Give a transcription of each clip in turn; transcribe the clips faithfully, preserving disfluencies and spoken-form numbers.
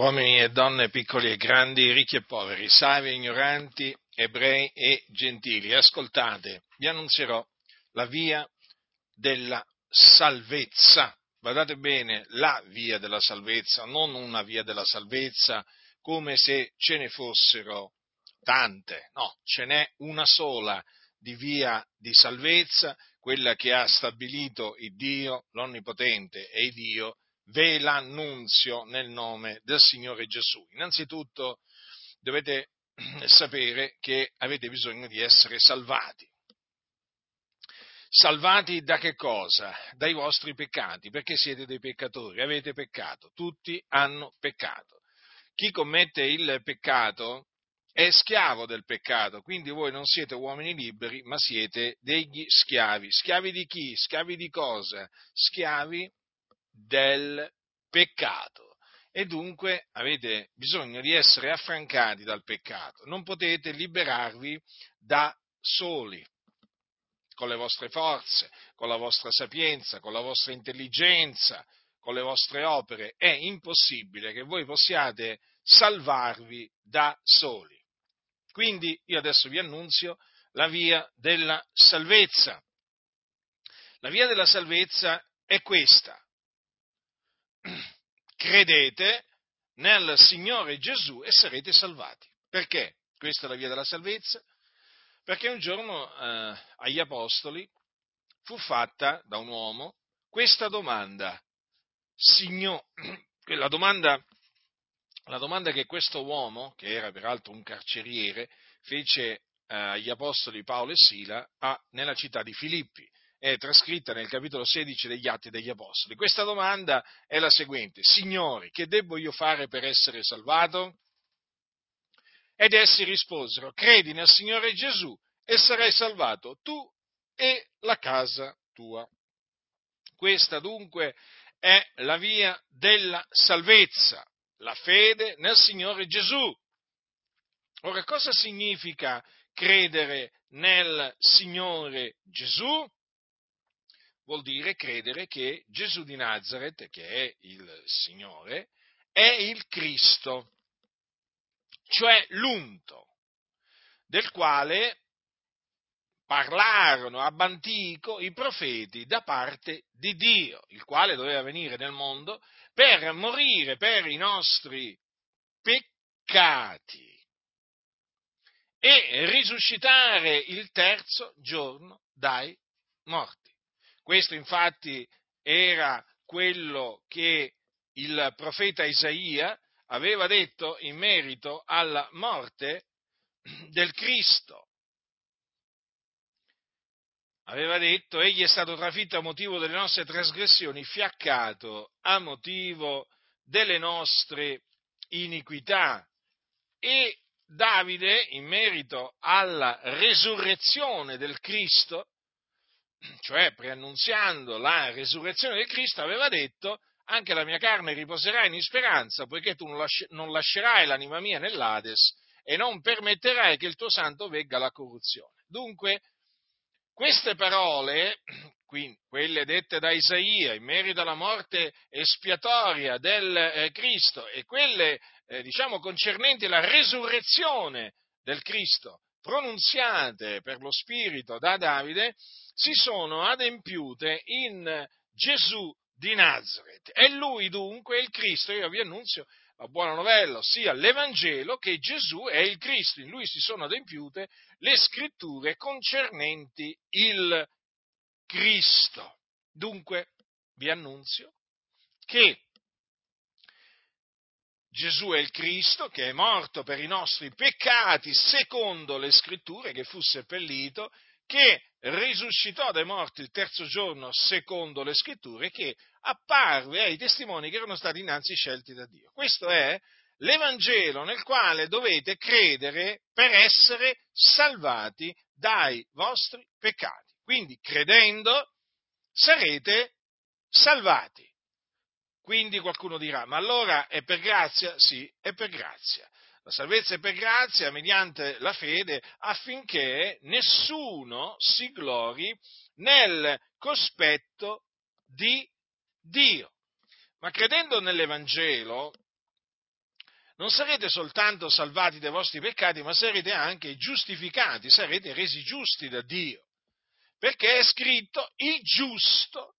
uomini e donne, piccoli e grandi, ricchi e poveri, savi e ignoranti, ebrei e gentili, ascoltate, vi annunzierò la via della salvezza. Badate bene, la via della salvezza, non una via della salvezza come se ce ne fossero tante, no, ce n'è una sola di via di salvezza, quella che ha stabilito il Dio, l'Onnipotente, e il Dio ve l'annunzio nel nome del Signore Gesù. Innanzitutto dovete sapere che avete bisogno di essere salvati. Salvati da che cosa? Dai vostri peccati, perché siete dei peccatori, avete peccato, tutti hanno peccato. Chi commette il peccato è schiavo del peccato, quindi voi non siete uomini liberi, ma siete degli schiavi. Schiavi di chi? Schiavi di cosa? Schiavi del peccato. E dunque avete bisogno di essere affrancati dal peccato. Non potete liberarvi da soli, con le vostre forze, con la vostra sapienza, con la vostra intelligenza, con le vostre opere. È impossibile che voi possiate salvarvi da soli. Quindi io adesso vi annunzio la via della salvezza. La via della salvezza è questa. Credete nel Signore Gesù e sarete salvati. Perché? Questa è la via della salvezza. Perché un giorno eh, agli apostoli fu fatta da un uomo questa domanda. Signor, la domanda, la domanda che questo uomo, che era peraltro un carceriere, fece eh, agli apostoli Paolo e Sila a, nella città di Filippi. È trascritta nel capitolo sedici degli Atti degli Apostoli. Questa domanda è la seguente: Signori, che debbo io fare per essere salvato? Ed essi risposero: credi nel Signore Gesù e sarai salvato, tu e la casa tua. Questa dunque è la via della salvezza, la fede nel Signore Gesù. Ora, cosa significa credere nel Signore Gesù? Vuol dire credere che Gesù di Nazaret, che è il Signore, è il Cristo, cioè l'unto, del quale parlarono ab antico i profeti da parte di Dio, il quale doveva venire nel mondo per morire per i nostri peccati e risuscitare il terzo giorno dai morti. Questo infatti era quello che il profeta Isaia aveva detto in merito alla morte del Cristo. Aveva detto: egli è stato trafitto a motivo delle nostre trasgressioni, fiaccato a motivo delle nostre iniquità. E Davide, in merito alla resurrezione del Cristo, cioè preannunziando la resurrezione del Cristo, aveva detto: anche la mia carne riposerà in speranza, poiché tu non lascerai l'anima mia nell'Ades e non permetterai che il tuo santo vegga la corruzione. Dunque, queste parole, quelle dette da Isaia in merito alla morte espiatoria del Cristo e quelle, diciamo, concernenti la resurrezione del Cristo, pronunziate per lo Spirito da Davide, si sono adempiute in Gesù di Nazaret. E lui dunque è il Cristo. Io vi annunzio la buona novella, ossia l'Evangelo, che Gesù è il Cristo. In lui si sono adempiute le scritture concernenti il Cristo. Dunque vi annunzio che Gesù è il Cristo, che è morto per i nostri peccati secondo le scritture, che fu seppellito, che risuscitò dai morti il terzo giorno secondo le scritture, che apparve ai testimoni che erano stati innanzi scelti da Dio. Questo è l'Evangelo nel quale dovete credere per essere salvati dai vostri peccati. Quindi, credendo, sarete salvati. Quindi qualcuno dirà: ma allora è per grazia? Sì, è per grazia. La salvezza è per grazia mediante la fede, affinché nessuno si glori nel cospetto di Dio. Ma credendo nell'Evangelo non sarete soltanto salvati dai vostri peccati, ma sarete anche giustificati, sarete resi giusti da Dio. Perché è scritto: il giusto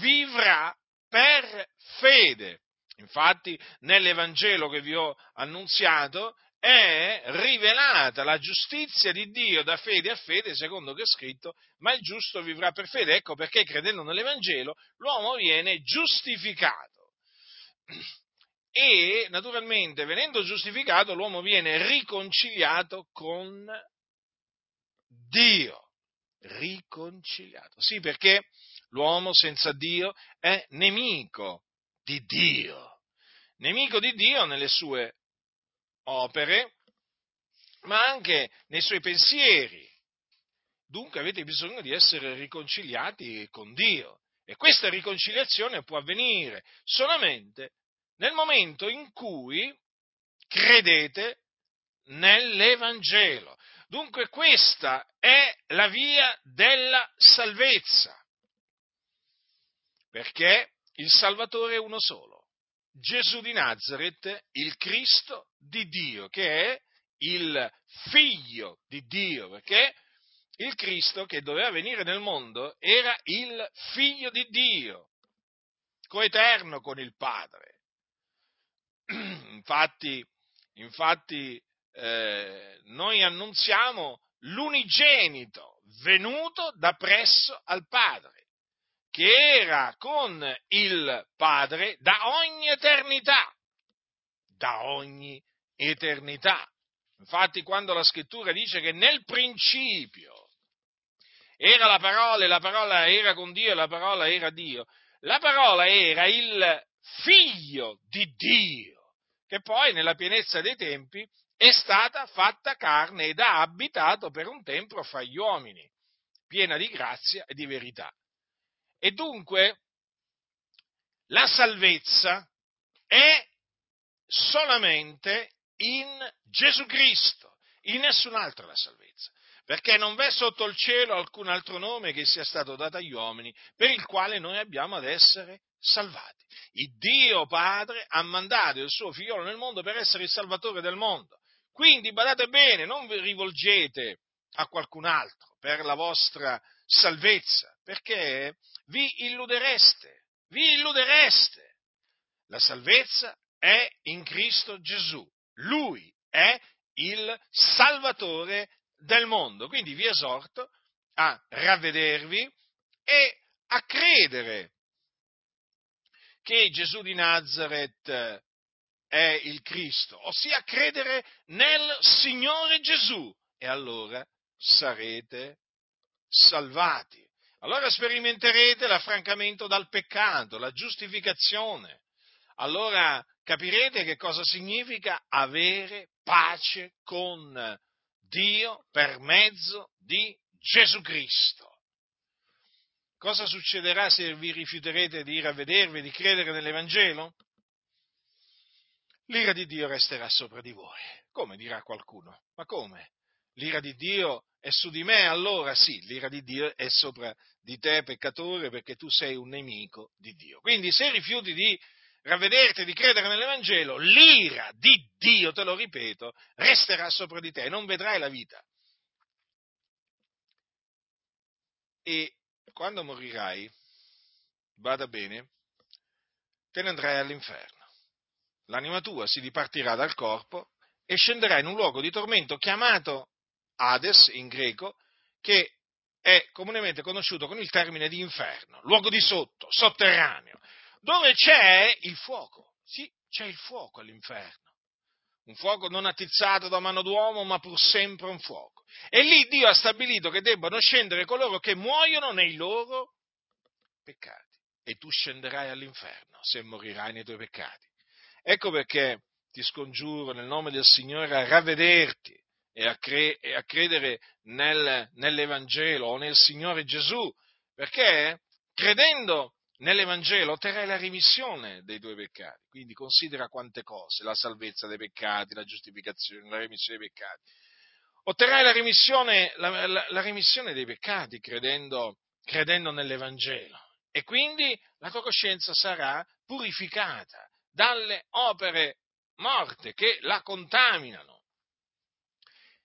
vivrà per fede. Infatti, nell'Evangelo che vi ho annunziato è rivelata la giustizia di Dio da fede a fede, secondo che è scritto: ma il giusto vivrà per fede. Ecco perché, credendo nell'Evangelo, l'uomo viene giustificato. E, naturalmente, venendo giustificato, l'uomo viene riconciliato con Dio. Riconciliato. Sì, perché l'uomo senza Dio è nemico di Dio. Nemico di Dio nelle sue opere, ma anche nei suoi pensieri. Dunque avete bisogno di essere riconciliati con Dio. E questa riconciliazione può avvenire solamente nel momento in cui credete nell'Evangelo. Dunque questa è la via della salvezza, perché il Salvatore è uno solo, Gesù di Nazaret, il Cristo di Dio, che è il Figlio di Dio, perché il Cristo che doveva venire nel mondo era il Figlio di Dio, coeterno con il Padre. Infatti, infatti eh, noi annunziamo l'unigenito venuto da presso al Padre, che era con il Padre da ogni eternità, da ogni eternità. Infatti, quando la Scrittura dice che nel principio era la parola e la parola era con Dio e la parola era Dio, la parola era il Figlio di Dio, che poi nella pienezza dei tempi è stata fatta carne ed ha abitato per un tempo fra gli uomini, piena di grazia e di verità. E dunque la salvezza è solamente in Gesù Cristo, in nessun altro la salvezza, perché non v'è sotto il cielo alcun altro nome che sia stato dato agli uomini per il quale noi abbiamo ad essere salvati. Il Dio Padre ha mandato il suo figliolo nel mondo per essere il Salvatore del mondo. Quindi badate bene, non vi rivolgete a qualcun altro per la vostra salvezza, perché vi illudereste, vi illudereste. La salvezza è in Cristo Gesù. Lui è il Salvatore del mondo. Quindi vi esorto a ravvedervi e a credere che Gesù di Nazaret è il Cristo, ossia credere nel Signore Gesù, e allora sarete salvati. Allora sperimenterete l'affrancamento dal peccato, la giustificazione. Allora capirete che cosa significa avere pace con Dio per mezzo di Gesù Cristo. Cosa succederà se vi rifiuterete di ravvedervi e di credere nell'Evangelo? L'ira di Dio resterà sopra di voi. Come, dirà qualcuno? Ma come? L'ira di Dio è su di me? Allora sì, l'ira di Dio è sopra di te, peccatore, perché tu sei un nemico di Dio. Quindi se rifiuti di ravvederti e di credere nell'Evangelo, l'ira di Dio, te lo ripeto, resterà sopra di te, non vedrai la vita. E quando morirai, bada bene, te ne andrai all'inferno. L'anima tua si dipartirà dal corpo e scenderà in un luogo di tormento chiamato Hades in greco, che è comunemente conosciuto con il termine di inferno, luogo di sotto, sotterraneo, dove c'è il fuoco. Sì, c'è il fuoco all'inferno. Un fuoco non attizzato da mano d'uomo, ma pur sempre un fuoco. E lì Dio ha stabilito che debbano scendere coloro che muoiono nei loro peccati. E tu scenderai all'inferno se morirai nei tuoi peccati. Ecco perché ti scongiuro nel nome del Signore a ravvederti e a, cre- e a credere nel, nell'Evangelo o nel Signore Gesù, perché credendo nell'Evangelo otterrai la remissione dei tuoi peccati. Quindi considera quante cose: la salvezza dei peccati, la giustificazione, la remissione dei peccati. Otterrai la remissione, la, la, la remissione dei peccati credendo, credendo nell'Evangelo, e quindi la tua coscienza sarà purificata dalle opere morte che la contaminano.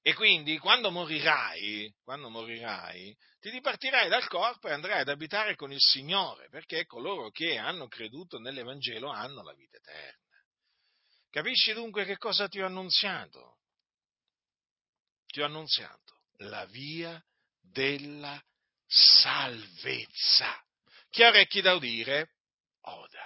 E quindi quando morirai, quando morirai, ti dipartirai dal corpo e andrai ad abitare con il Signore, perché coloro che hanno creduto nell'Evangelo hanno la vita eterna. Capisci dunque che cosa ti ho annunziato? Ti ho annunziato la via della salvezza. Chi ha orecchi da udire, oda.